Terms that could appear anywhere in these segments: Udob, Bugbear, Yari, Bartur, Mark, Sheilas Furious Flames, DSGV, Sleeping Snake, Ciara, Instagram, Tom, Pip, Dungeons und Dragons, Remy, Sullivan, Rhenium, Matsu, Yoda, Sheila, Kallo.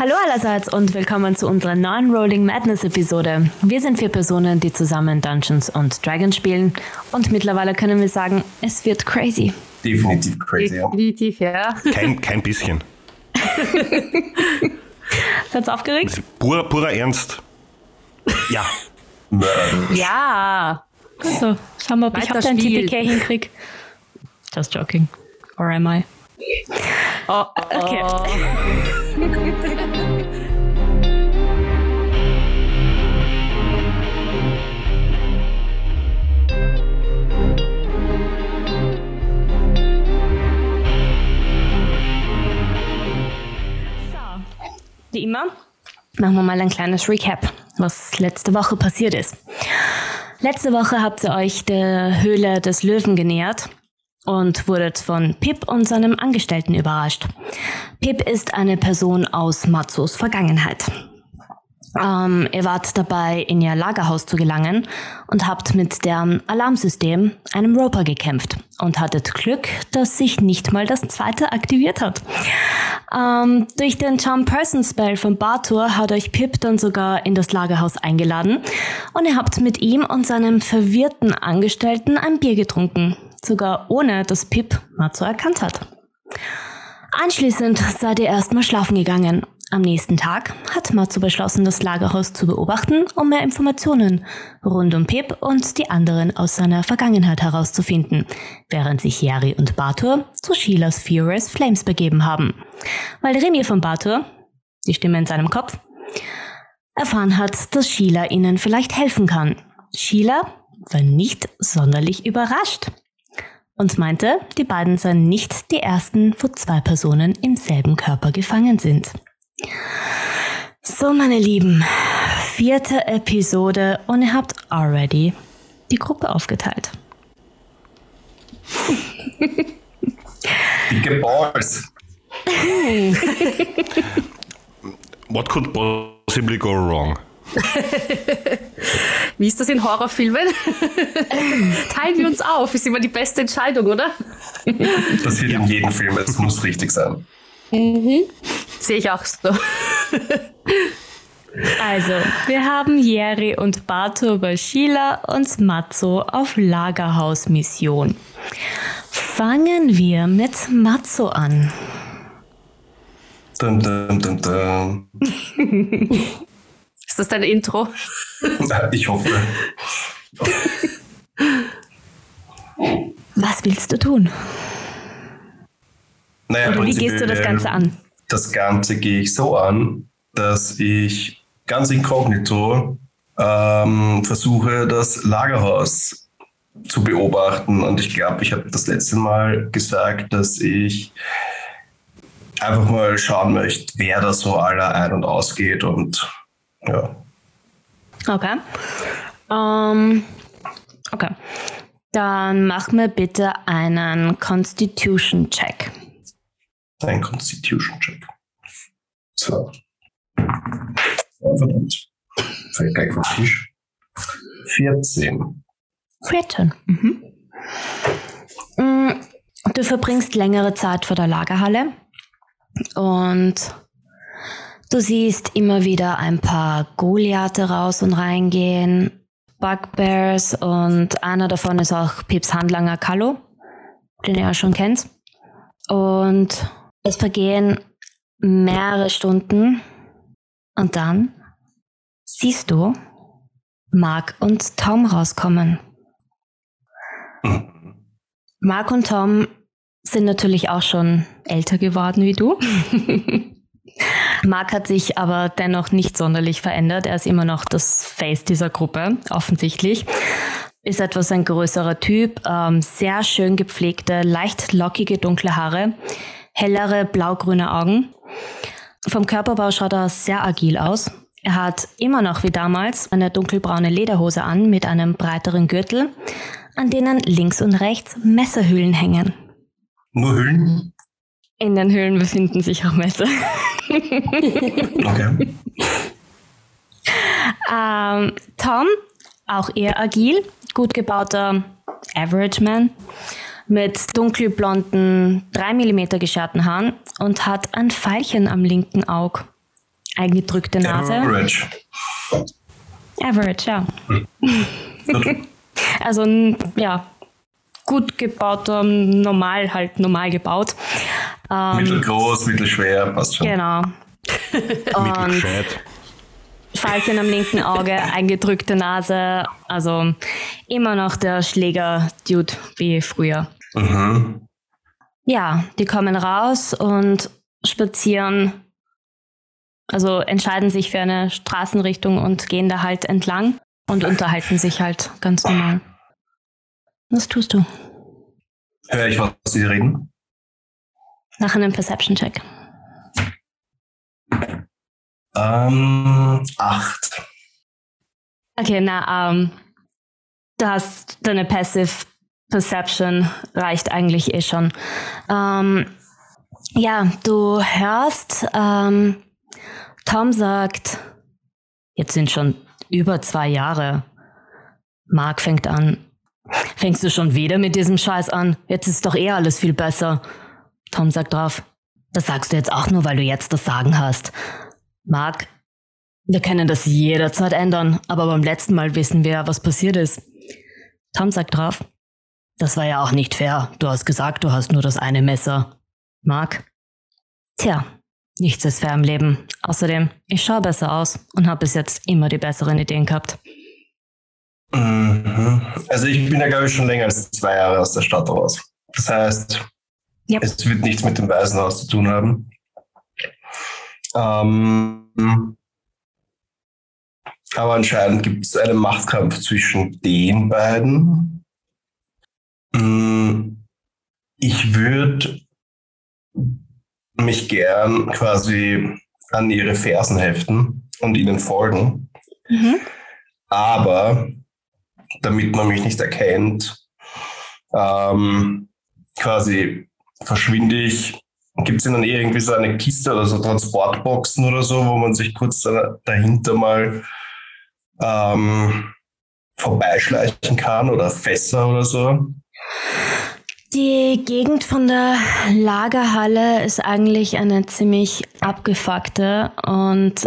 Hallo allerseits und willkommen zu unserer neuen Rolling Madness Episode. Wir sind 4 Personen, die zusammen Dungeons und Dragons spielen und mittlerweile können wir sagen, es wird crazy. Definitiv crazy, ja. Definitiv, ja. Kein bisschen. Seid ihr aufgeregt? Purer Ernst. Ja. Ja. Also, schauen wir, ob ich dein TPK hinkriege. Just joking. Or am I? Oh, okay. So, wie immer, machen wir mal ein kleines Recap, was letzte Woche passiert ist. Letzte Woche habt ihr euch der Höhle des Löwen genähert und wurdet von Pip und seinem Angestellten überrascht. Pip ist eine Person aus Matsus Vergangenheit. Ihr wart dabei, in ihr Lagerhaus zu gelangen und habt mit deren Alarmsystem, einem Roper, gekämpft und hattet Glück, dass sich nicht mal das zweite aktiviert hat. Durch den Charm Person Spell von Bartur hat euch Pip dann sogar in das Lagerhaus eingeladen und ihr habt mit ihm und seinem verwirrten Angestellten ein Bier getrunken. Sogar ohne, dass Pip Matsu erkannt hat. Anschließend seid ihr erstmal schlafen gegangen. Am nächsten Tag hat Matsu beschlossen, das Lagerhaus zu beobachten, um mehr Informationen rund um Pip und die anderen aus seiner Vergangenheit herauszufinden, während sich Yari und Bartur zu Sheilas Furious Flames begeben haben. Weil Remy von Bartur, die Stimme in seinem Kopf, erfahren hat, dass Sheila ihnen vielleicht helfen kann. Sheila war nicht sonderlich überrascht und meinte, die beiden seien nicht die ersten, wo 2 Personen im selben Körper gefangen sind. So, meine Lieben, 4. Episode und ihr habt already die Gruppe aufgeteilt. Dicke Balls. What could possibly go wrong? Wie ist das in Horrorfilmen? Teilen wir uns auf, ist immer die beste Entscheidung, oder? Das wird in jedem Film, es muss richtig sein. Mhm. Sehe ich auch so. Also, wir haben Yari und Bartur bei Sheila und Matsu auf Lagerhausmission. Fangen wir mit Matsu an. Dum, dum, dum, dum. Ist das dein Intro? Ich hoffe. Was willst du tun? Naja, oder wie gehst du das Ganze an? Das Ganze gehe ich so an, dass ich ganz inkognito versuche, das Lagerhaus zu beobachten. Und ich glaube, ich habe das letzte Mal gesagt, dass ich einfach mal schauen möchte, wer da so alle ein- und ausgeht und ja. Okay. Okay. Dann mach mir bitte einen Constitution-Check. Ein Constitution-Check. So. Ja, verdammt. Vielleicht gleich vom Tisch. 14. 14. Mhm. Du verbringst längere Zeit vor der Lagerhalle und du siehst immer wieder ein paar Goliathe raus und reingehen, Bugbears, und einer davon ist auch Pips Handlanger Kallo, den ihr ja schon kennt. Und es vergehen mehrere Stunden und dann siehst du Mark und Tom rauskommen. Mark und Tom sind natürlich auch schon älter geworden wie du. Mark hat sich aber dennoch nicht sonderlich verändert. Er ist immer noch das Face dieser Gruppe, offensichtlich. Ist etwas ein größerer Typ, sehr schön gepflegte, leicht lockige, dunkle Haare, hellere, blaugrüne Augen. Vom Körperbau schaut er sehr agil aus. Er hat immer noch wie damals eine dunkelbraune Lederhose an mit einem breiteren Gürtel, an denen links und rechts Messerhüllen hängen. Nur Hüllen? In den Höhlen befinden sich auch Messer. Okay. Tom, auch eher agil, gut gebauter Average Man, mit dunkelblonden, 3 mm gescherten Haaren und hat ein Veilchen am linken Auge. eingedrückte Nase. Average, ja. Also, ja, gut gebaut, normal gebaut. Mittelgroß, mittelschwer, passt schon. Genau. Und Falten am linken Auge, eingedrückte Nase, also immer noch der Schläger-Dude wie früher. Mhm. Ja, die kommen raus und spazieren, also entscheiden sich für eine Straßenrichtung und gehen da halt entlang und unterhalten sich halt ganz normal. Was tust du? Hör ich, was sie reden? Nach einem Perception-Check. 8. Okay, na, du hast deine Passive Perception, reicht eigentlich eh schon. Ja, du hörst, Tom sagt, jetzt sind schon über 2 Jahre. Mark fängt an. Fängst du schon wieder mit diesem Scheiß an? Jetzt ist doch eh alles viel besser. Tom sagt drauf, das sagst du jetzt auch nur, weil du jetzt das Sagen hast. Mark, wir können das jederzeit ändern, aber beim letzten Mal wissen wir ja, was passiert ist. Tom sagt drauf, das war ja auch nicht fair. Du hast gesagt, du hast nur das eine Messer. Mark, tja, nichts ist fair im Leben. Außerdem, ich schaue besser aus und habe bis jetzt immer die besseren Ideen gehabt. Mhm. Also ich bin ja, glaube ich, schon länger als 2 Jahre aus der Stadt raus. Das heißt, es wird nichts mit dem Waisenhaus zu tun haben. Aber anscheinend gibt es einen Machtkampf zwischen den beiden. Ich würde mich gern quasi an ihre Fersen heften und ihnen folgen. Mhm. Aber damit man mich nicht erkennt, quasi verschwinde ich. Gibt es dann irgendwie so eine Kiste oder so Transportboxen oder so, wo man sich kurz dahinter mal vorbeischleichen kann oder Fässer oder so? Die Gegend von der Lagerhalle ist eigentlich eine ziemlich abgefuckte und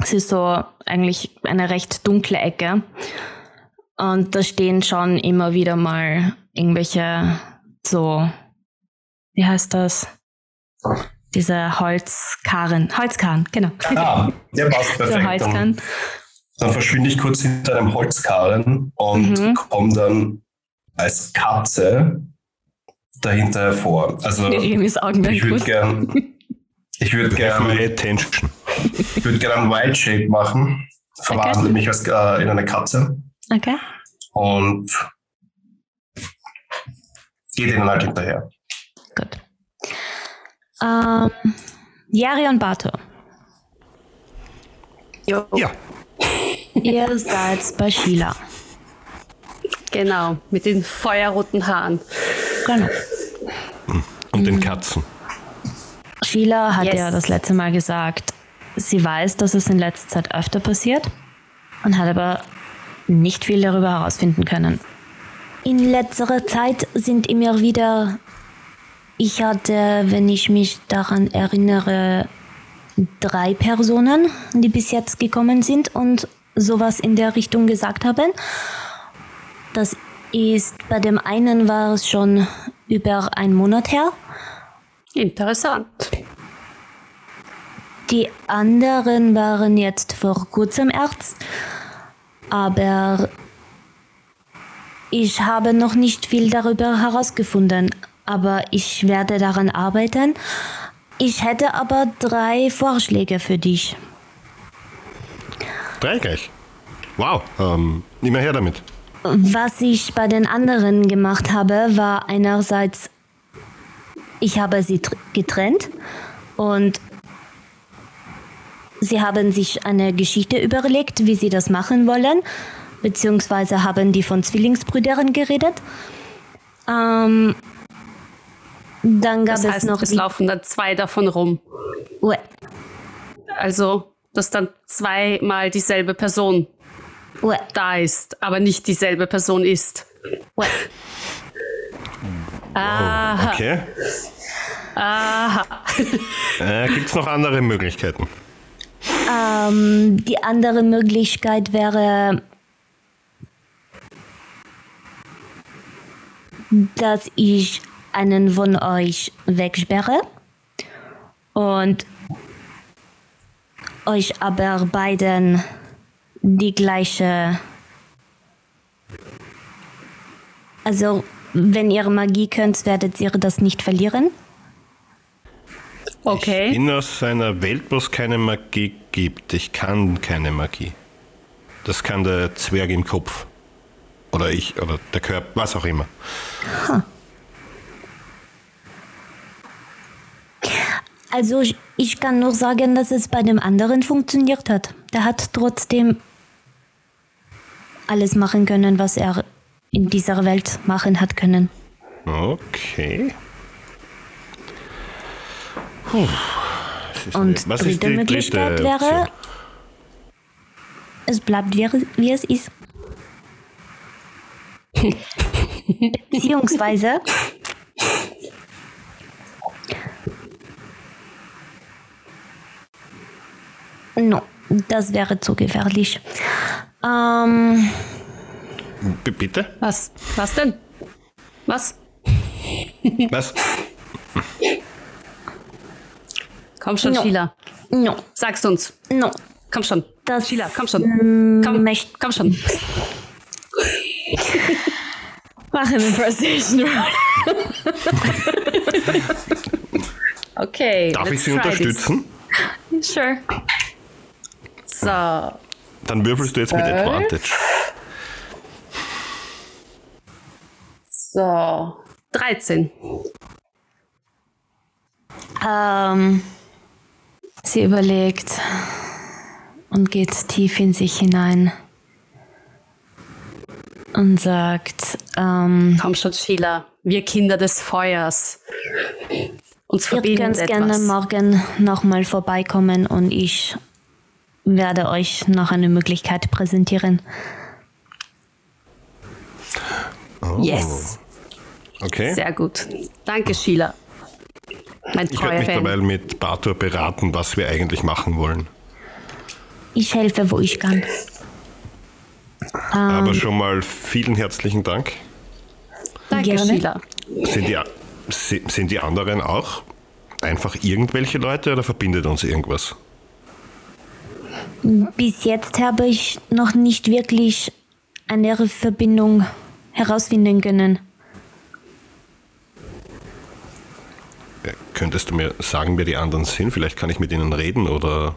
es ist so eigentlich eine recht dunkle Ecke. Und da stehen schon immer wieder mal irgendwelche so... Wie heißt das? Diese Holzkarren, genau. Ah, der passt perfekt. Dann verschwinde ich kurz hinter einem Holzkarren und komme dann als Katze dahinter hervor. Also ich würde gerne einen Wild Shape machen. Verwandle mich als, in eine Katze. Okay. Und gehe denen halt hinterher. Gut. Yari und Bartur. Jo. Ja. Ihr seid bei Sheila. Genau, mit den feuerroten Haaren. Genau. Und den Katzen. Sheila hat ja das letzte Mal gesagt, sie weiß, dass es in letzter Zeit öfter passiert und hat aber nicht viel darüber herausfinden können. In letzter Zeit sind immer wieder... Ich hatte, wenn ich mich daran erinnere, 3 Personen, die bis jetzt gekommen sind und sowas in der Richtung gesagt haben. Das ist, bei dem einen war es schon über 1 Monat her. Interessant. Die anderen waren jetzt vor kurzem erst, aber ich habe noch nicht viel darüber herausgefunden. Aber ich werde daran arbeiten. Ich hätte aber 3 Vorschläge für dich. 3 gleich? Wow, immer her damit. Was ich bei den anderen gemacht habe, war einerseits, ich habe sie getrennt und sie haben sich eine Geschichte überlegt, wie sie das machen wollen, beziehungsweise haben die von Zwillingsbrüdern geredet. Dann gab das heißt, es noch. Es laufen dann 2 davon rum. What? Also, dass dann 2-mal dieselbe Person What? Da ist, aber nicht dieselbe Person ist. What? Wow, okay. Aha. Gibt es noch andere Möglichkeiten? Die andere Möglichkeit wäre, dass ich einen von euch wegsperre und euch aber beiden die gleiche... Also, wenn ihr Magie könnt, werdet ihr das nicht verlieren. Okay. Ich bin aus einer Welt, wo es keine Magie gibt. Ich kann keine Magie. Das kann der Zwerg im Kopf. Oder ich, oder der Körper, was auch immer. Huh. Also ich kann nur sagen, dass es bei dem anderen funktioniert hat. Der hat trotzdem alles machen können, was er in dieser Welt machen hat können. Okay. Puh. Und was dritte Möglichkeit wäre, es bleibt wie es ist. Beziehungsweise no, das wäre zu gefährlich. Bitte? Was? Was denn? Was? Was? Komm schon, no. Sheila. No. Sag's uns. No. Komm schon. Das Sheila, komm schon. Komm schon. Mach eine Impersonation Roll. Okay. Darf ich Sie unterstützen? This. Sure. So. Dann würfelst du jetzt mit Advantage. So. 13. Sie überlegt und geht tief in sich hinein. Und sagt, komm schon, Sheila, wir Kinder des Feuers. Uns verbindet etwas. Ihr könnt gerne morgen nochmal vorbeikommen und ich werde euch noch eine Möglichkeit präsentieren. Oh. Yes. Okay. Sehr gut. Danke, Sheila. Mein treuer Fan. Ich werde mich dabei mit Bartur beraten, was wir eigentlich machen wollen. Ich helfe, wo ich kann. Aber schon mal vielen herzlichen Dank. Danke, gerne. Sheila. Sind die anderen auch einfach irgendwelche Leute oder verbindet uns irgendwas? Bis jetzt habe ich noch nicht wirklich eine Verbindung herausfinden können. Könntest du mir sagen, wer die anderen sind? Vielleicht kann ich mit ihnen reden oder...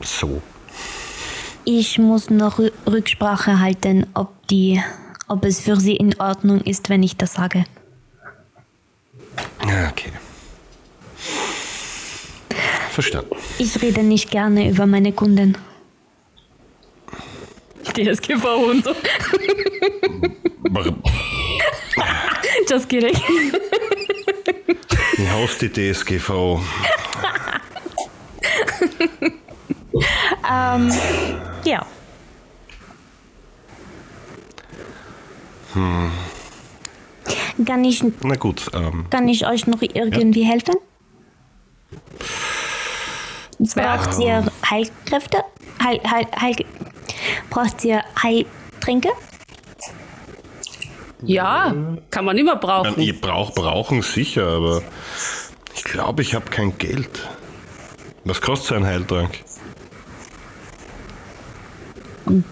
So. Ich muss noch Rücksprache halten, ob es für sie in Ordnung ist, wenn ich das sage. Okay. Verstanden. Ich rede nicht gerne über meine Kunden. DSGV und so. Just kidding. Wie heißt die DSGV? Ja. Kann ich euch noch irgendwie helfen? Braucht ihr Heilkräfte? Braucht ihr Heiltränke? Ja, kann man immer brauchen. Nein, ihr brauchen sicher, aber ich glaube, ich habe kein Geld. Was kostet so ein Heiltrank?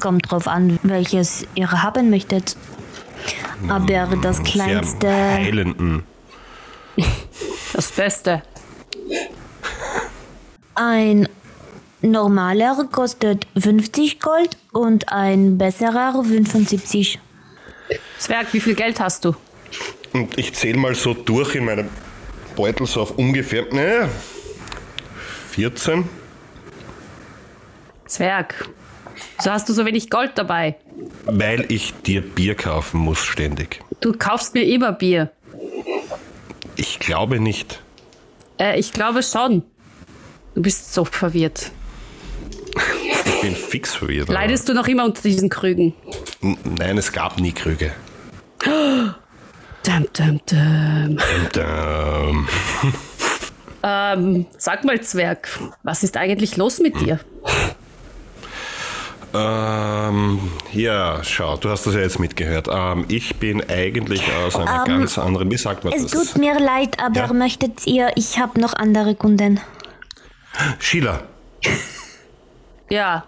Kommt drauf an, welches ihr haben möchtet. Aber das kleinste... Heilenden. Das Beste. Ein normaler kostet 50 Gold und ein besserer 75. Zwerg, wie viel Geld hast du? Und ich zähle mal so durch in meinem Beutel so auf ungefähr 14. Zwerg, so hast du so wenig Gold dabei. Weil ich dir Bier kaufen muss ständig. Du kaufst mir immer Bier. Ich glaube nicht. Ich glaube schon. Du bist so verwirrt. Ich bin fix verwirrt. Leidest du noch immer unter diesen Krügen? Nein, es gab nie Krüge. Dum, dum, dum. Dum, dum. Sag mal, Zwerg, was ist eigentlich los mit dir? Ja, schau, du hast das ja jetzt mitgehört. Ich bin eigentlich aus einer ganz anderen... Wie sagt man das? Es tut mir leid, aber ja? Möchtet ihr... Ich habe noch andere Kunden. Sheila. Ja.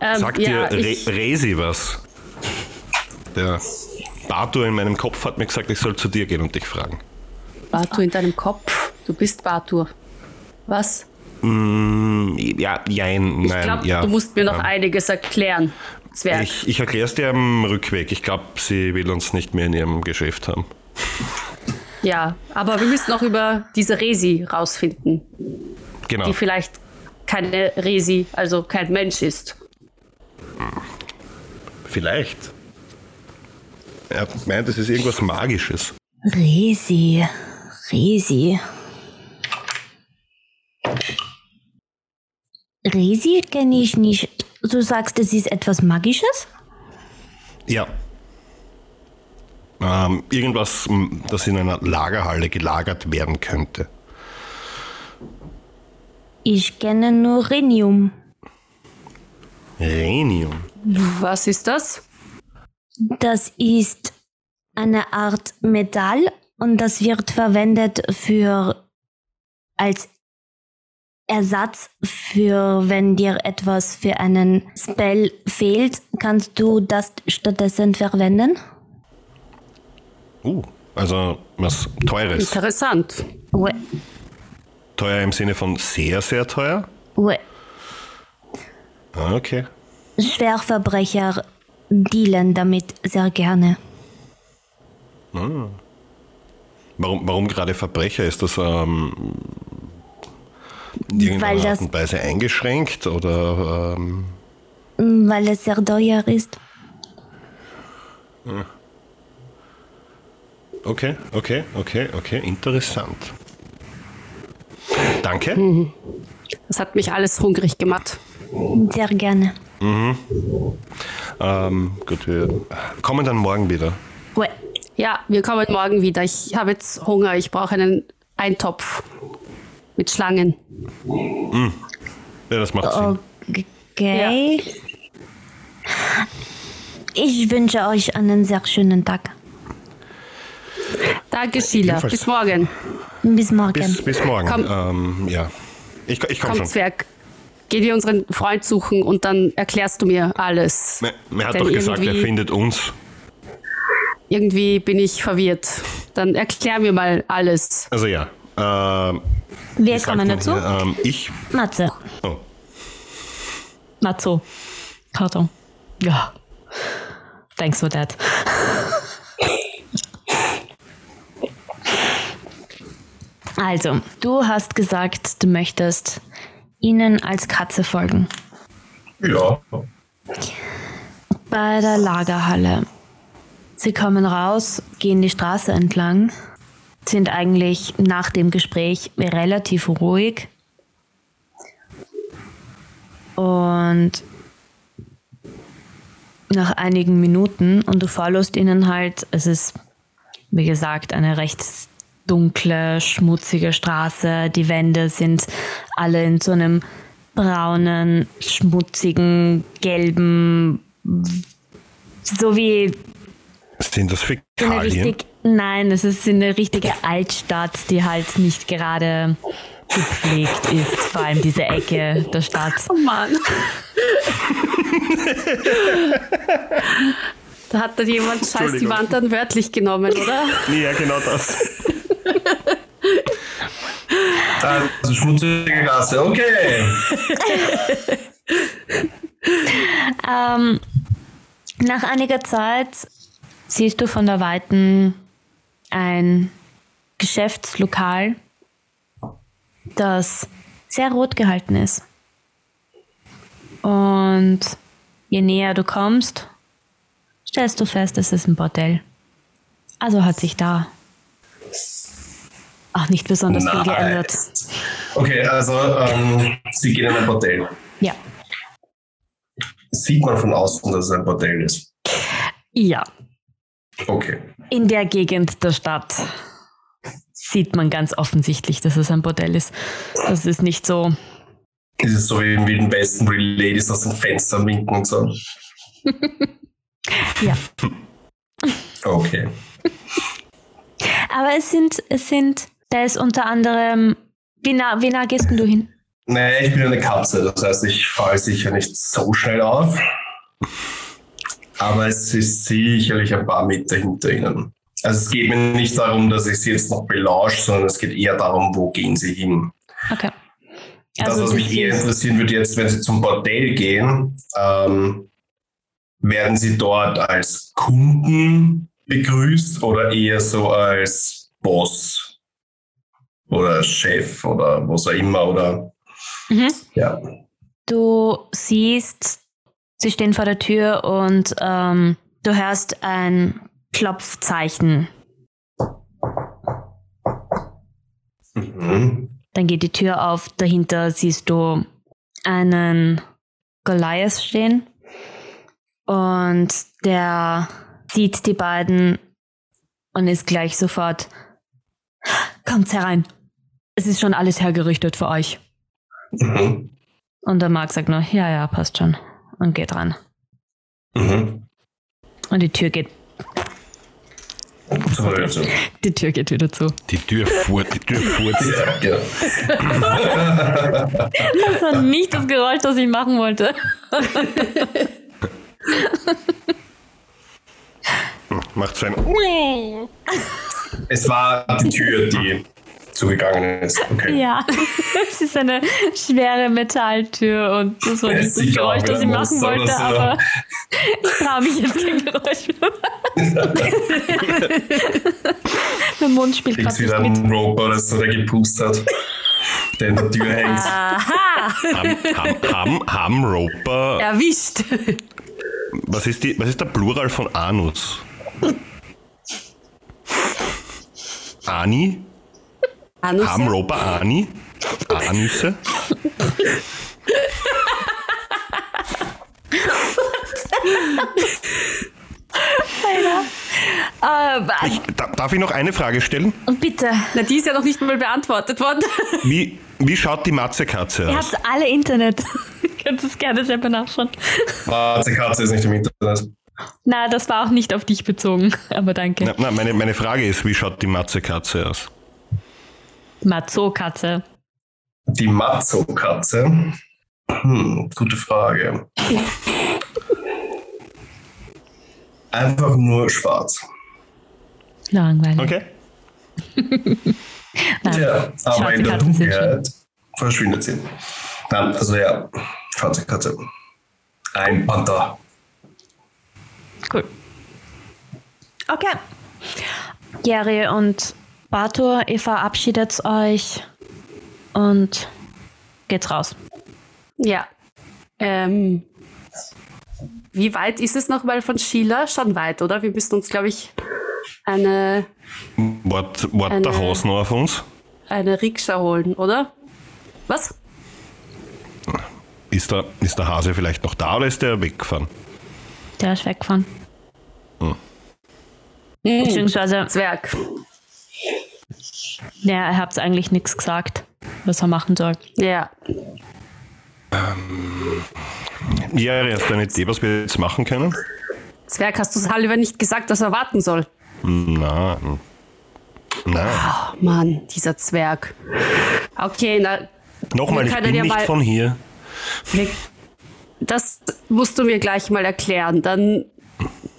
Sagt ja, dir Resi was? Der Bartur in meinem Kopf hat mir gesagt, ich soll zu dir gehen und dich fragen. Bartur in deinem Kopf? Du bist Bartur. Was? Ja, jein, nein. Ich glaube, ja, du musst mir noch einiges erklären, Zwerg. Ich erkläre es dir am Rückweg. Ich glaube, sie will uns nicht mehr in ihrem Geschäft haben. Ja, aber wir müssen noch über diese Resi rausfinden. Genau. Die vielleicht keine Resi, also kein Mensch ist. Vielleicht. Er hat gemeint, es ist irgendwas Magisches. Resi. Resi kenne ich nicht. Du sagst, es ist etwas Magisches? Ja. Irgendwas, das in einer Lagerhalle gelagert werden könnte. Ich kenne nur Rhenium. Rhenium? Was ist das? Das ist eine Art Metall und das wird verwendet als Ersatz für, wenn dir etwas für einen Spell fehlt, kannst du das stattdessen verwenden? Also was Teures. Interessant. Ouais. Teuer im Sinne von sehr, sehr teuer? Ouais. Okay. Schwerverbrecher dealen damit sehr gerne. Warum gerade Verbrecher? Ist das... in irgendeiner Art und Weise eingeschränkt oder? Weil es sehr teuer ist. Okay. Interessant. Danke. Mhm. Das hat mich alles hungrig gemacht. Sehr gerne. Mhm. Gut, wir kommen dann morgen wieder. Ja, wir kommen morgen wieder. Ich habe jetzt Hunger. Ich brauche einen Eintopf. Mit Schlangen. Ja, das macht Sinn. Okay. Ja. Ich wünsche euch einen sehr schönen Tag. Danke, Sheila. Jedenfalls. Bis morgen. Bis morgen. Komm. Ja. Ich komm schon. Zwerg. Geh dir unseren Freund suchen und dann erklärst du mir alles. Er hat doch gesagt, er findet uns. Irgendwie bin ich verwirrt. Dann erklär mir mal alles. Also ja. Wer kommt dazu? Ich. Matze. Oh. Matsu. Pardon. Ja. Thanks for that. Also, du hast gesagt, du möchtest ihnen als Katze folgen. Ja. Bei der Lagerhalle. Sie kommen raus, gehen die Straße entlang. Sind eigentlich nach dem Gespräch relativ ruhig und nach einigen Minuten und du followst ihnen halt, es ist wie gesagt eine recht dunkle, schmutzige Straße, die Wände sind alle in so einem braunen, schmutzigen, gelben, so wie... Sind das Fäkalien? Nein, es ist eine richtige Altstadt, die halt nicht gerade gepflegt ist. Vor allem diese Ecke der Stadt. Oh Mann. Da hat dann jemand scheiß die Wand dann wörtlich genommen, oder? Ja, genau das. Also schmutzige Gasse, okay. Nach einiger Zeit siehst du von der Weiten ein Geschäftslokal, das sehr rot gehalten ist. Und je näher du kommst, stellst du fest, es ist ein Bordell. Also hat sich da auch nicht besonders viel geändert. Okay, also sie gehen in ein Bordell. Ja. Sieht man von außen, dass es ein Bordell ist? Ja. Okay. In der Gegend der Stadt sieht man ganz offensichtlich, dass es ein Bordell ist. Das ist nicht so... Das ist so wie im Wilden Westen, wo die Ladies aus den Fenstern winken und so. Ja. Okay. Aber da ist unter anderem... Wie nah gehst denn du hin? Naja, ich bin eine Katze, das heißt, ich falle sicher nicht so schnell auf. Aber es ist sicherlich ein paar Meter hinter ihnen. Also es geht mir nicht darum, dass ich sie jetzt noch belausche, sondern es geht eher darum, wo gehen sie hin. Okay. Also das, was mich eher interessieren würde jetzt, wenn sie zum Bordell gehen, werden sie dort als Kunden begrüßt oder eher so als Boss oder Chef oder was auch immer oder ja. Du siehst, sie stehen vor der Tür und du hörst ein Klopfzeichen. Mhm. Dann geht die Tür auf, dahinter siehst du einen Goliath stehen und der sieht die beiden und ist gleich sofort: Kommt herein, es ist schon alles hergerichtet für euch. Mhm. Und der Mark sagt nur: Ja, passt schon. Und geht ran. Mhm. Und die Tür geht. Die Tür geht wieder zu. Die Tür fuhr. Ja. Das war nicht das Geräusch, das ich machen wollte. Macht so ein... Es war die Tür, die zugegangen ist. Okay. Ja, es ist eine schwere Metalltür und das war nicht das Geräusch, das ich machen wollte, aber ich traue mich jetzt kein Geräusch mehr. Mein Mund spielt gerade nicht mit. Kriegst wieder einen Roper oder so, der gepustet hat, der in der Tür hängt. Aha! Ham Roper... Erwischt! Was ist der Plural von Anus? Ani? Hamroper Ani? Anüsse? Darf ich noch eine Frage stellen? Und bitte. Na, die ist ja noch nicht mal beantwortet worden. Wie schaut die Matze-Katze aus? Ihr habt alle Internet. Ihr könnt es gerne selber nachschauen. Matze-Katze ist nicht im Internet. Na, das war auch nicht auf dich bezogen, aber danke. Na, meine Frage ist, wie schaut die Matze-Katze aus? Matzo-Katze. Die Matzo-Katze? Gute Frage. Einfach nur schwarz. Langweilig. Okay. Nein, ja, aber in der Dunkelheit verschwindet sie. Nein, also ja, schwarze Katze. Ein Panther. Cool. Okay. Yari und Bartur, ihr verabschiedet euch und geht's raus. Ja. Wie weit ist es nochmal von Sheila? Schon weit, oder? Wir müssen uns, glaube ich, der Haus noch auf uns? Eine Rikscha holen, oder? Was? Ist der Hase vielleicht noch da oder ist der weggefahren? Der ist weggefahren. Beziehungsweise Zwerg. Ja, er hat eigentlich nichts gesagt, was er machen soll. Ja. Ja, hast du eine Idee, was wir jetzt machen können? Zwerg, hast du Sullivan nicht gesagt, dass er warten soll? Nein. Oh, Mann, dieser Zwerg. Okay, na... Nochmal, ich bin nicht von hier. Das musst du mir gleich mal erklären. Dann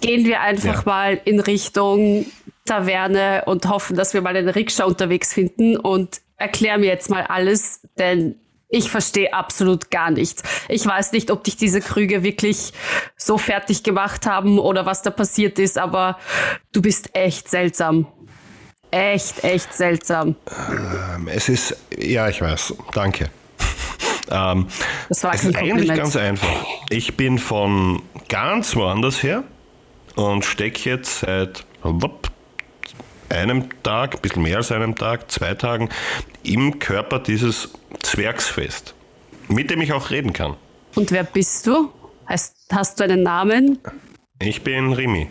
gehen wir einfach mal in Richtung Taverne und hoffen, dass wir mal eine Rikscha unterwegs finden und erklär mir jetzt mal alles, denn ich verstehe absolut gar nichts. Ich weiß nicht, ob dich diese Krüge wirklich so fertig gemacht haben oder was da passiert ist, aber du bist echt seltsam. Echt seltsam. Es ist, ja, ich weiß. Danke. Das war es ist eigentlich ganz einfach. Ich bin von ganz woanders her und stecke jetzt seit einem Tag, ein bisschen mehr als einem Tag, 2 Tagen im Körper dieses Zwergs fest, mit dem ich auch reden kann. Und wer bist du? Hast du einen Namen? Ich bin Remy.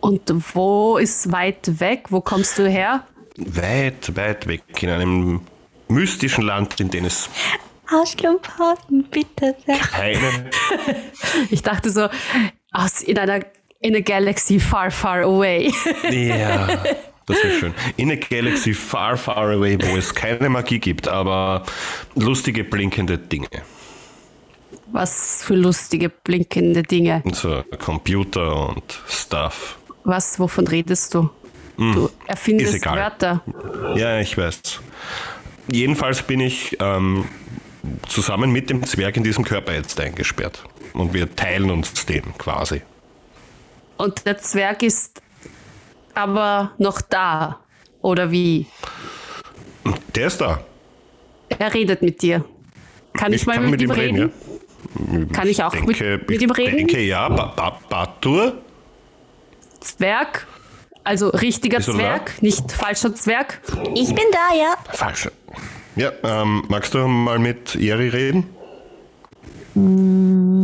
Und wo ist weit weg? Wo kommst du her? Weit, weit weg. In einem mystischen Land, in dem es... Arschlochpausen, bitte. Sehr. Keine. Ich dachte so, in a galaxy far, far away. Ja, das wäre schön. In a galaxy far, far away, wo es keine Magie gibt, aber lustige, blinkende Dinge. Was für lustige, blinkende Dinge? So Computer und Stuff. Was, wovon redest du? Du erfindest Wörter. Ja, ich weiß. Jedenfalls bin ich zusammen mit dem Zwerg in diesem Körper jetzt eingesperrt. Und wir teilen uns den quasi. Und der Zwerg ist aber noch da, oder wie? Der ist da. Er redet mit dir. Kann ich mit ihm reden? Ja. Kann ich auch mit ihm reden? Ich denke, ja. Bartur? Zwerg? Also richtiger Zwerg, nicht falscher Zwerg. Ich bin da, ja. Falscher. Ja, magst du mal mit Yari reden?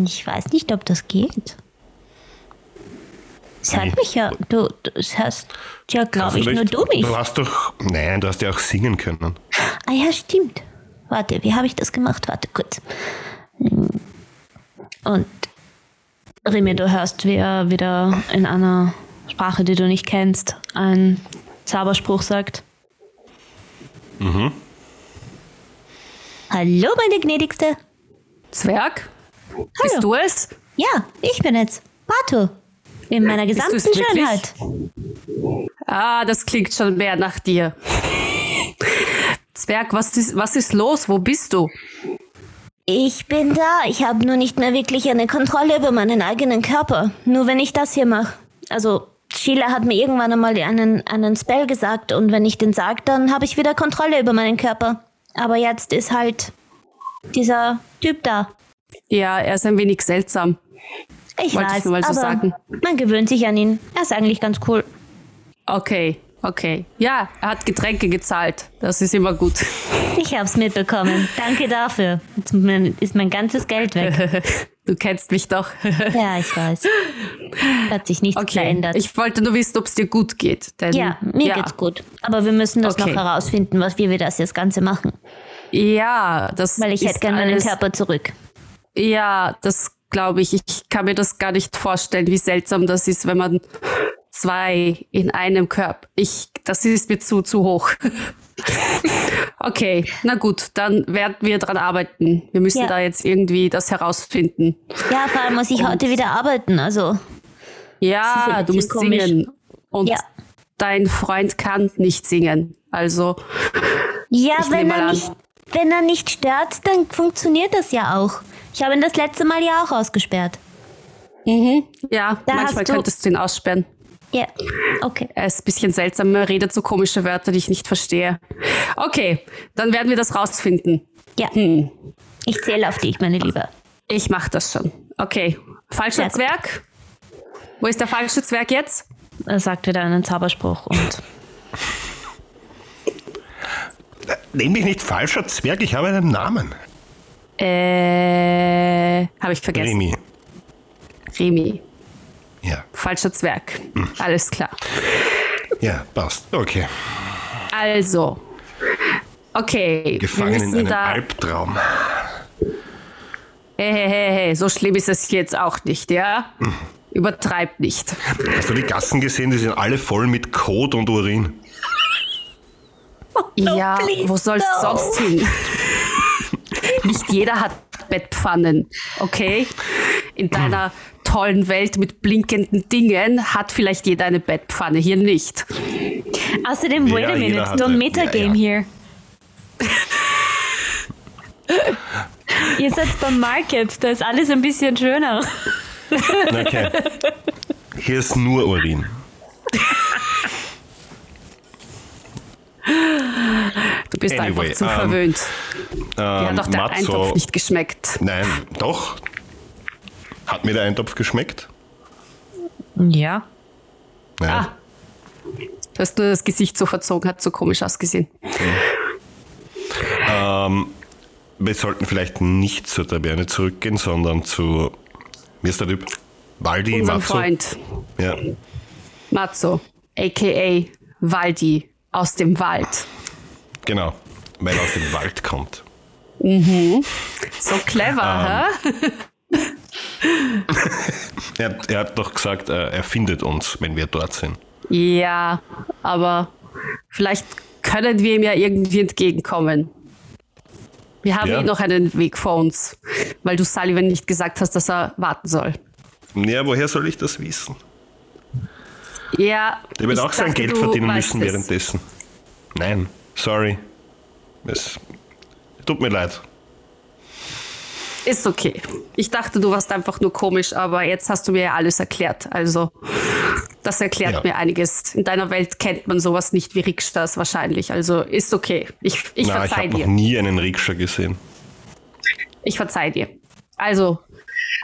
Ich weiß nicht, ob das geht. Sag mich ja, das heißt ja, glaube ich, nur du mich. Du hast ja auch singen können. Ah ja, stimmt. Warte, wie habe ich das gemacht? Warte, kurz. Und Remy, du hörst, wie er wieder in einer Sprache, die du nicht kennst, einen Zauberspruch sagt. Mhm. Hallo, meine gnädigste. Zwerg? Hallo. Bist du es? Ja, ich bin es. Bartur. In meiner gesamten Schönheit. Ah, das klingt schon mehr nach dir. Zwerg, was ist los? Wo bist du? Ich bin da. Ich habe nur nicht mehr wirklich eine Kontrolle über meinen eigenen Körper. Nur wenn ich das hier mache. Also, Sheila hat mir irgendwann einmal einen Spell gesagt. Und wenn ich den sage, dann habe ich wieder Kontrolle über meinen Körper. Aber jetzt ist halt dieser Typ da. Ja, er ist ein wenig seltsam. Ich weiß, man gewöhnt sich an ihn. Er ist eigentlich ganz cool. Okay. Ja, er hat Getränke gezahlt. Das ist immer gut. Ich hab's mitbekommen. Danke dafür. Jetzt ist mein ganzes Geld weg. Du kennst mich doch. Ja, ich weiß. Hat sich nichts verändert. Ich wollte nur wissen, ob es dir gut geht. Mir geht's gut. Aber wir müssen das noch herausfinden, wie wir das Ganze machen. Ja, das ist Weil ich hätte gerne meinen Körper zurück. Ja, das glaube ich. Ich kann mir das gar nicht vorstellen, wie seltsam das ist, wenn man zwei in einem Körper... Das ist mir zu hoch. Okay, na gut, dann werden wir dran arbeiten. Wir müssen da jetzt irgendwie das herausfinden. Ja, vor allem muss ich heute wieder arbeiten, also... Ja, du musst singen. Und dein Freund kann nicht singen, also... Ja, wenn er nicht stört, dann funktioniert das ja auch. Ich habe ihn das letzte Mal ja auch ausgesperrt. Mhm, ja, manchmal könntest du ihn aussperren. Ja, okay. Er ist ein bisschen seltsam, er redet so komische Wörter, die ich nicht verstehe. Okay, dann werden wir das rausfinden. Ja, Ich zähle auf dich, meine Liebe. Ich mache das schon. Okay, falscher Zwerg. Wo ist der falsche Zwerg jetzt? Er sagt wieder einen Zauberspruch und... Nenn mich nicht falscher Zwerg, ich habe einen Namen. Habe ich vergessen. Remy. Ja. Falscher Zwerg. Alles klar. Ja, passt. Okay. Also. Okay. Gefangen in einem Albtraum. Hey, so schlimm ist es jetzt auch nicht, ja? Übertreib nicht. Hast du die Gassen gesehen? Die sind alle voll mit Kot und Urin. Ja, wo sollst du sonst hin? Nicht jeder hat Bettpfannen, okay? In deiner tollen Welt mit blinkenden Dingen hat vielleicht jeder eine Bettpfanne, hier nicht. Außerdem, wait a minute, don't metagame here. Ihr seid beim Market, da ist alles ein bisschen schöner. Okay. Hier ist nur Urin. Du bist einfach zu verwöhnt. Dir hat doch der Eintopf nicht geschmeckt. Nein, doch. Hat mir der Eintopf geschmeckt? Ja. Nein. Ah. Du hast nur das Gesicht so verzogen, hat so komisch ausgesehen. Ja. Wir sollten vielleicht nicht zur Taverne zurückgehen, sondern zu... Wie ist der Typ? Waldi, Matsu. Freund. Ja. Matsu, a.k.a. Waldi aus dem Wald. Genau, weil er aus dem Wald kommt. Mhm. So clever, hä? Er hat doch gesagt, er findet uns, wenn wir dort sind. Ja, aber vielleicht können wir ihm ja irgendwie entgegenkommen. Wir haben noch einen Weg vor uns, weil du Sullivan nicht gesagt hast, dass er warten soll. Ja, woher soll ich das wissen? Ja, der wird auch sein Geld verdienen müssen währenddessen. Nein, sorry. Es tut mir leid. Ist okay. Ich dachte, du warst einfach nur komisch, aber jetzt hast du mir ja alles erklärt. Also, das erklärt mir einiges. In deiner Welt kennt man sowas nicht wie Rikschas wahrscheinlich. Also, ist okay. Ich verzeih dir. Ich habe noch nie einen Rikscha gesehen. Ich verzeih dir. Also,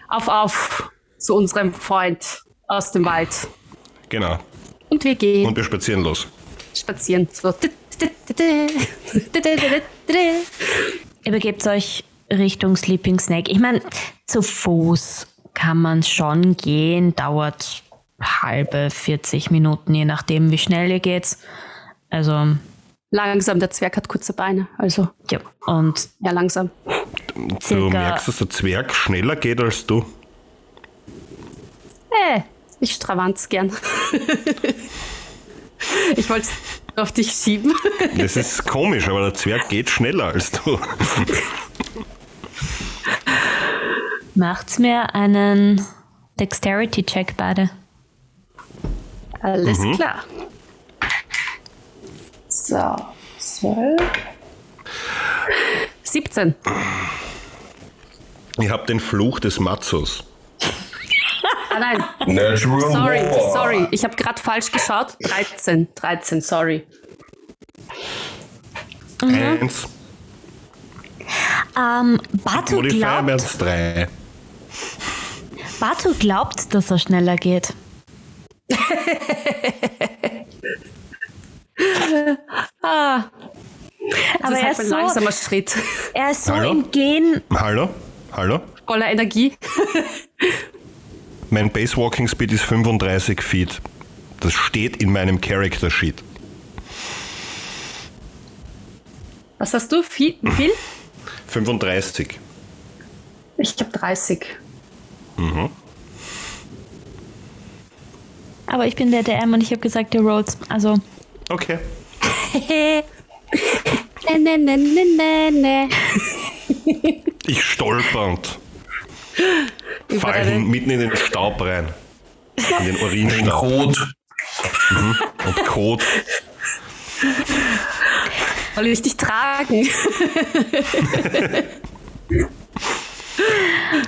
auf zu unserem Freund aus dem Wald. Genau. Und wir gehen. Und wir spazieren los. Spazieren. So. Übergebt euch Richtung Sleeping Snake. Ich meine, zu Fuß kann man schon gehen. Dauert halbe 40 Minuten, je nachdem, wie schnell ihr geht. Also. Langsam, der Zwerg hat kurze Beine. Also. Ja, und. Ja, langsam. Du merkst, dass der Zwerg schneller geht als du. Ich stravanz gern. Ich wollte es auf dich schieben. Das ist komisch, aber der Zwerg geht schneller als du. Macht's mir einen Dexterity-Check, beide. Alles klar. So, 12. 17. Ich habe den Fluch des Matsus. Ah nein, sorry, ich habe gerade falsch geschaut. 13, sorry. Eins. Bartur glaubt, dass er schneller geht. Aber er ist ein langsamer Schritt. Er ist so im Gehen. Hallo? Voller Energie. Mein Base Walking Speed ist 35 Feet. Das steht in meinem Character Sheet. Was hast du? Viel? 35. Ich habe 30. Mhm. Aber ich bin der DM und ich habe gesagt, der rollt. Also. Okay. Ich stolpernd. Fallen mitten in den Staub rein. In den Urinstaub. Kot. Und Kot. Soll ich dich tragen?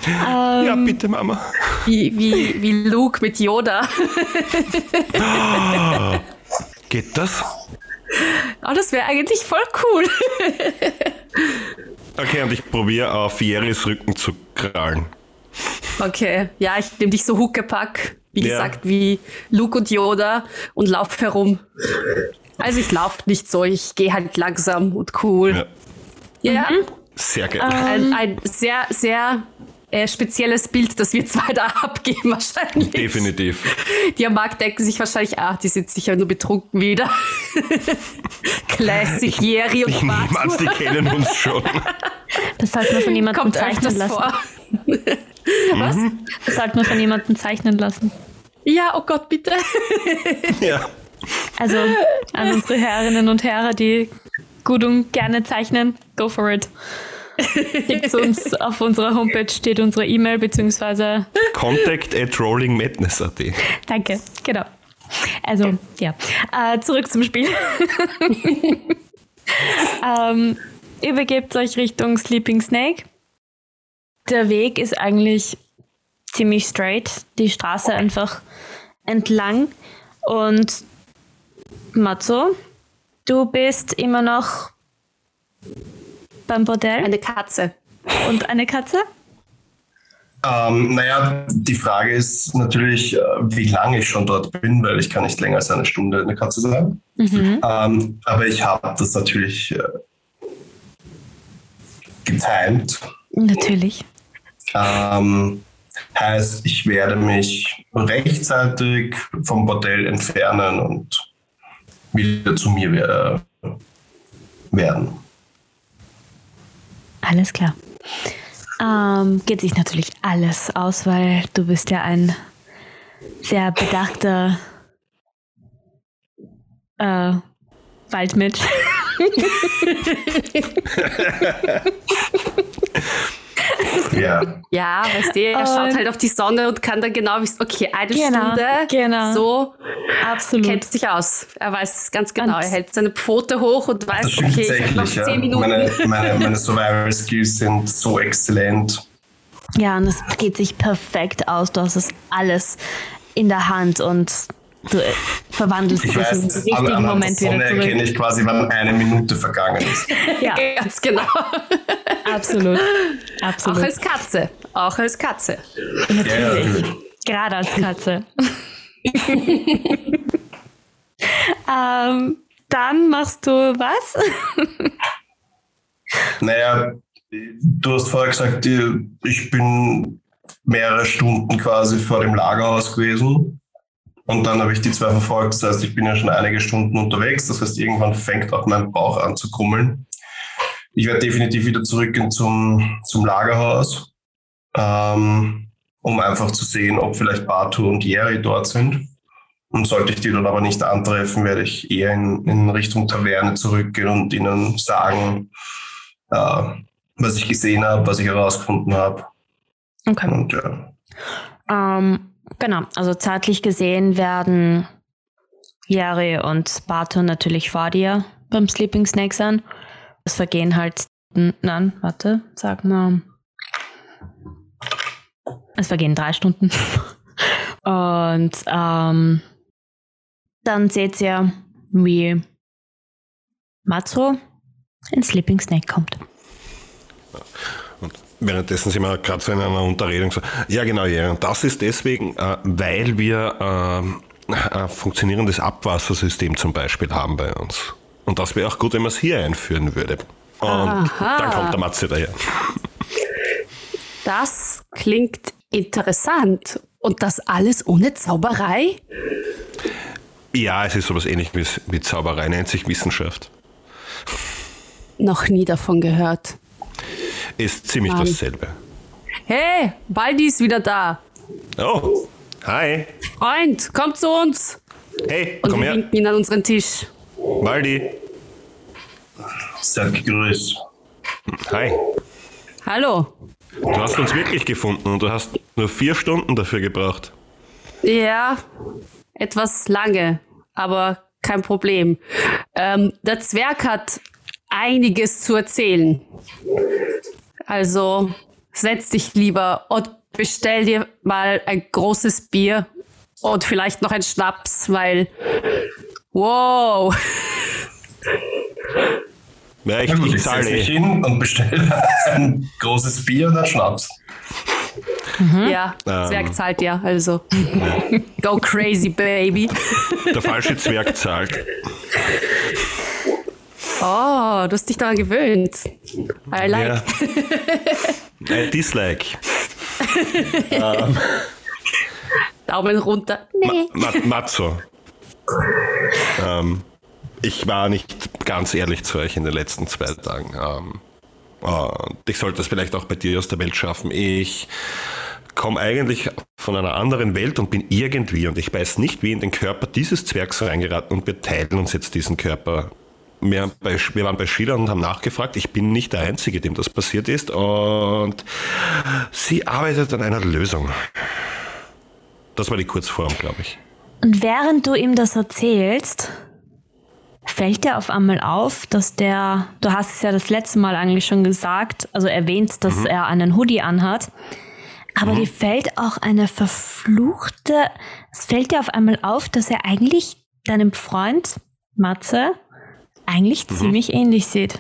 Ja, bitte, Mama. Wie Luke mit Yoda. Geht das? Oh, das wäre eigentlich voll cool. Okay, und ich probiere auf Jeris Rücken zu krallen. Okay, ja, ich nehme dich so Huckepack, wie gesagt, wie Luke und Yoda und laufe herum. Also ich laufe nicht so, ich gehe halt langsam und cool. Ja. Sehr geil. Ein sehr, sehr spezielles Bild, das wir zwei da abgeben wahrscheinlich. Definitiv. Die am Markt denken sich wahrscheinlich, die sind sicher nur betrunken wieder. Classic Yari und Bartur. Die kennen uns schon. Das sollte man von jemandem zeichnen lassen. Was? Das sollte man von jemandem zeichnen lassen. Ja, oh Gott, bitte. Ja. Also an unsere Herrinnen und Herren, die gut und gerne zeichnen, go for it. Schickt uns, auf unserer Homepage steht unsere E-Mail bzw. contact@rollingmadness.at. Danke, genau. Also, zurück zum Spiel. Übergebt euch Richtung Sleeping Snake. Der Weg ist eigentlich ziemlich straight, die Straße einfach entlang. Und Matsu, du bist immer noch beim Bordell? Eine Katze. Und eine Katze? Die Frage ist natürlich, wie lange ich schon dort bin, weil ich kann nicht länger als eine Stunde eine Katze sein. Mhm. Aber ich habe das natürlich getimed. Natürlich. Heißt, ich werde mich rechtzeitig vom Bordell entfernen und wieder zu mir werden. Alles klar. Geht sich natürlich alles aus, weil du bist ja ein sehr bedachter Waldmensch. Ja. Ja, weißt du, er schaut halt auf die Sonne und kann dann genau wissen, okay, eine Stunde, so absolut. Kennt sich aus. Er weiß es ganz genau. Er hält seine Pfote hoch und weiß, okay, ich habe noch 10 Minuten. Meine Survival Skills sind so exzellent. Ja, und es geht sich perfekt aus. Du hast es alles in der Hand und du verwandelst dich im richtigen Moment wieder zurück. Erkenne ich quasi, wann 1 Minute vergangen ist. Ja, ganz genau. Absolut. Absolut. Auch als Katze. Auch als Katze. Natürlich. Gerade als Katze. Dann machst du was? Naja, du hast vorher gesagt, ich bin mehrere Stunden quasi vor dem Lagerhaus gewesen. Und dann habe ich die 2 verfolgt, das heißt, ich bin ja schon einige Stunden unterwegs, das heißt, irgendwann fängt auch mein Bauch an zu krummeln. Ich werde definitiv wieder zurück zum Lagerhaus, um einfach zu sehen, ob vielleicht Bartur und Yari dort sind. Und sollte ich die dort aber nicht antreffen, werde ich eher in Richtung Taverne zurückgehen und ihnen sagen, was ich gesehen habe, was ich herausgefunden habe. Okay. Und ja. Genau, also zeitlich gesehen werden Yari und Bartur natürlich vor dir beim Sleeping Snake sein. Es vergehen halt, es vergehen 3 Stunden. Und dann seht ihr, wie Matsu in Sleeping Snake kommt. Währenddessen sind wir gerade so in einer Unterredung. So. Ja, genau, ja. Und das ist deswegen, weil wir ein funktionierendes Abwassersystem zum Beispiel haben bei uns. Und das wäre auch gut, wenn man es hier einführen würde. Und dann kommt der Matze daher. Das klingt interessant. Und das alles ohne Zauberei? Ja, es ist sowas ähnlich wie Zauberei. Nennt sich Wissenschaft. Noch nie davon gehört. Ist ziemlich dasselbe. Hey, Baldi ist wieder da. Oh, hi. Freund, komm zu uns. Hey, komm her. Und wir winken ihn an unseren Tisch. Baldi. Sag grüß. Hi. Hallo. Du hast uns wirklich gefunden und du hast nur 4 Stunden dafür gebraucht. Ja, etwas lange, aber kein Problem. Der Zwerg hat einiges zu erzählen. Also setz dich lieber und bestell dir mal ein großes Bier und vielleicht noch einen Schnaps, weil wow. Ja, ich setze mich hin und bestelle ein großes Bier und einen Schnaps. Mhm. Ja, Zwerg zahlt ja, also go crazy, baby. Der falsche Zwerg zahlt. Oh, du hast dich daran gewöhnt. I like. Ja. I dislike. Daumen runter. Nee. Matzo. Ich war nicht ganz ehrlich zu euch in den letzten 2 Tagen. Ich sollte das vielleicht auch bei dir aus der Welt schaffen. Ich komme eigentlich von einer anderen Welt und bin irgendwie, und ich weiß nicht, wie in den Körper dieses Zwergs reingeraten, und wir teilen uns jetzt diesen Körper. Wir waren bei Sheila und haben nachgefragt. Ich bin nicht der Einzige, dem das passiert ist. Und sie arbeitet an einer Lösung. Das war die Kurzform, glaube ich. Und während du ihm das erzählst, fällt dir auf einmal auf, dass du hast es ja das letzte Mal eigentlich schon gesagt, also erwähnt, dass er einen Hoodie anhat. Aber dir fällt auch eine verfluchte, es fällt dir auf einmal auf, dass er eigentlich deinem Freund Matze eigentlich ziemlich ähnlich sieht.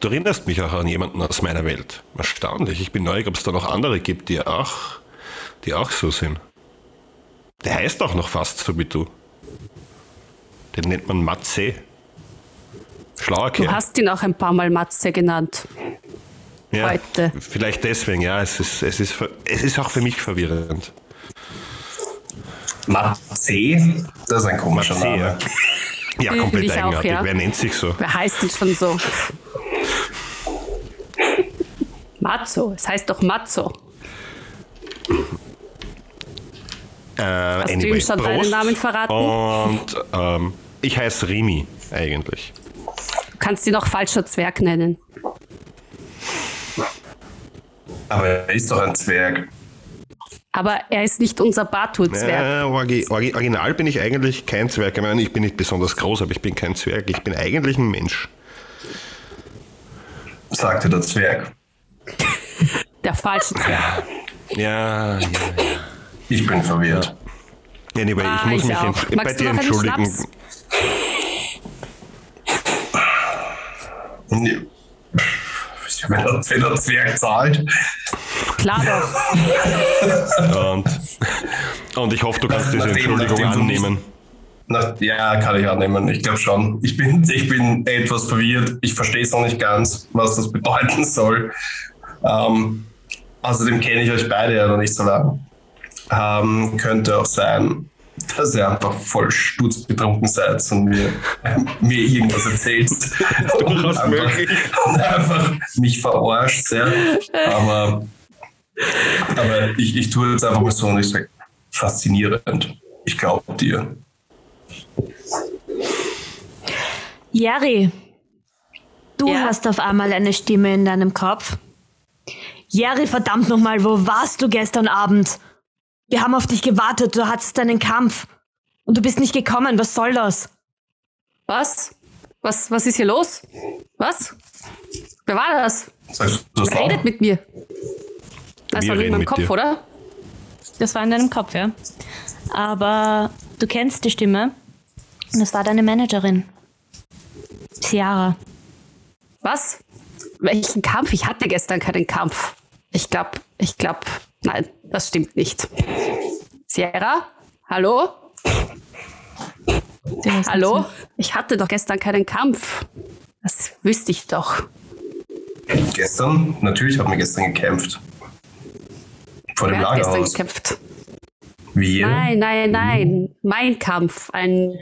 Du erinnerst mich auch an jemanden aus meiner Welt. Erstaunlich. Ich bin neugierig, ob es da noch andere gibt, die auch so sind. Der heißt auch noch fast so wie du. Den nennt man Matze. Schlauer Kerl. Du hast ihn auch ein paar Mal Matze genannt. ja, heute. Vielleicht deswegen, ja. Es ist auch für mich verwirrend. Matsu, das ist ein komischer Name. Ja, komplett eigenartig. Auch, ja. Wer nennt sich so? Wer heißt denn schon so? Matsu, es heißt doch Matsu. Hast anyway, du ihm schon Prost deinen Namen verraten? Und ich heiße Remy eigentlich. Du kannst ihn auch falscher Zwerg nennen. Aber er ist doch ein Zwerg. Aber er ist nicht unser Bartur-Zwerg. Original bin ich eigentlich kein Zwerg. Ich meine, ich bin nicht besonders groß, aber ich bin kein Zwerg. Ich bin eigentlich ein Mensch. Sagte der Zwerg. Der falsche Zwerg. Ja. Ich bin verwirrt. Ja, nee, ich muss mich bei dir entschuldigen. Nee. Wenn der Zwerg zahlt. Klar doch. Und ich hoffe, du kannst diese Entschuldigung annehmen. Ja, kann ich annehmen. Ich glaube schon. Ich bin etwas verwirrt. Ich verstehe es noch nicht ganz, was das bedeuten soll. Außerdem kenne ich euch beide ja noch nicht so lange. Könnte auch sein, dass ihr einfach voll stutzbetrunken seid und mir irgendwas erzählt. und einfach mich verarscht. Ja. Aber ich tue jetzt einfach mal so und ich sage, faszinierend. Ich glaube dir. Yari, du hast auf einmal eine Stimme in deinem Kopf. Yari, verdammt nochmal, wo warst du gestern Abend? Wir haben auf dich gewartet, du hattest deinen Kampf und du bist nicht gekommen, was soll das? Was ist hier los? Was? Wer war das? Redet mit mir. Das war in meinem Kopf, oder? Das war in deinem Kopf, ja. Aber du kennst die Stimme und das war deine Managerin. Ciara. Was? Welchen Kampf? Ich hatte gestern keinen Kampf. Ich glaube, nein, das stimmt nicht. Ciara? Hallo? Hallo? Ich hatte doch gestern keinen Kampf. Das wüsste ich doch. Gestern? Natürlich haben wir gestern gekämpft. Vor dem Lagerhaus. Gestern gekämpft. Wie? Nein. Mein Kampf. Einer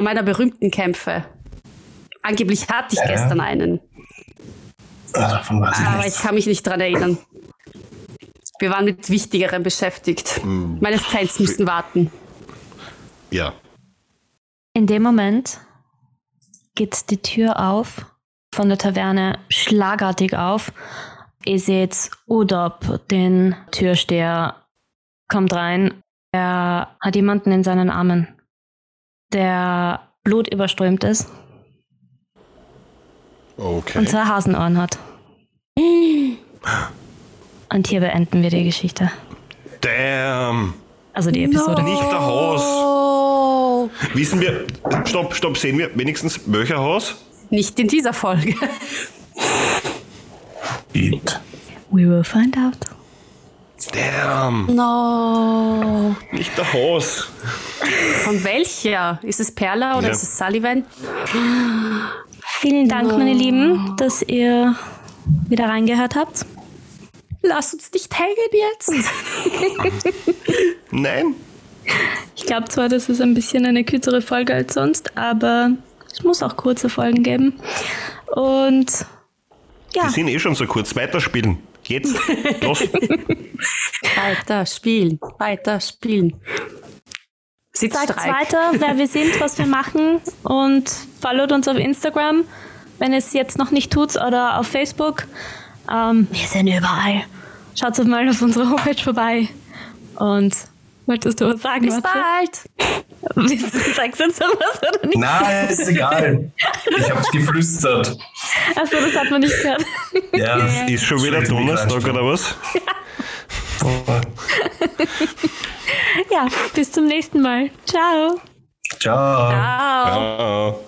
meiner berühmten Kämpfe. Angeblich hatte ich gestern einen. Davon weiß ich aber nicht. Ich kann mich nicht dran erinnern. Wir waren mit Wichtigerem beschäftigt. Meine Fans müssen warten. Ja. In dem Moment geht die Tür auf, von der Taverne schlagartig auf. Ihr seht Udob, den Türsteher, kommt rein. Er hat jemanden in seinen Armen, der blutüberströmt ist. Okay. Und zwei Hasenohren hat. Und hier beenden wir die Geschichte. Damn! Also die Episode. No. Nicht der Haus! Wissen wir, stopp, sehen wir wenigstens welcher Haus? Nicht in dieser Folge. It. We will find out. Damn! No! Nicht der Haus! Von welcher? Ist es Perla oder ist es Sullivan? Vielen Dank, meine Lieben, dass ihr wieder reingehört habt. Lass uns nicht hängen jetzt. Nein. Ich glaube zwar, das ist ein bisschen eine kürzere Folge als sonst, aber es muss auch kurze Folgen geben. Und ja. Die sind schon so kurz. Weiterspielen. Jetzt. Los. Weiterspielen. Sagt weiter, wer wir sind, was wir machen und followt uns auf Instagram, wenn ihr es jetzt noch nicht tut, oder auf Facebook. Wir sind überall. Schaut mal auf unsere Homepage vorbei. Und wolltest du was sagen? Bis bald! Sagst du jetzt noch was oder nicht? Nein, ist egal. Ich hab's geflüstert. Achso, das hat man nicht gehört. Ja, das ist schon wieder Donnerstag oder was? Ja. Ja, bis zum nächsten Mal. Ciao. Ciao.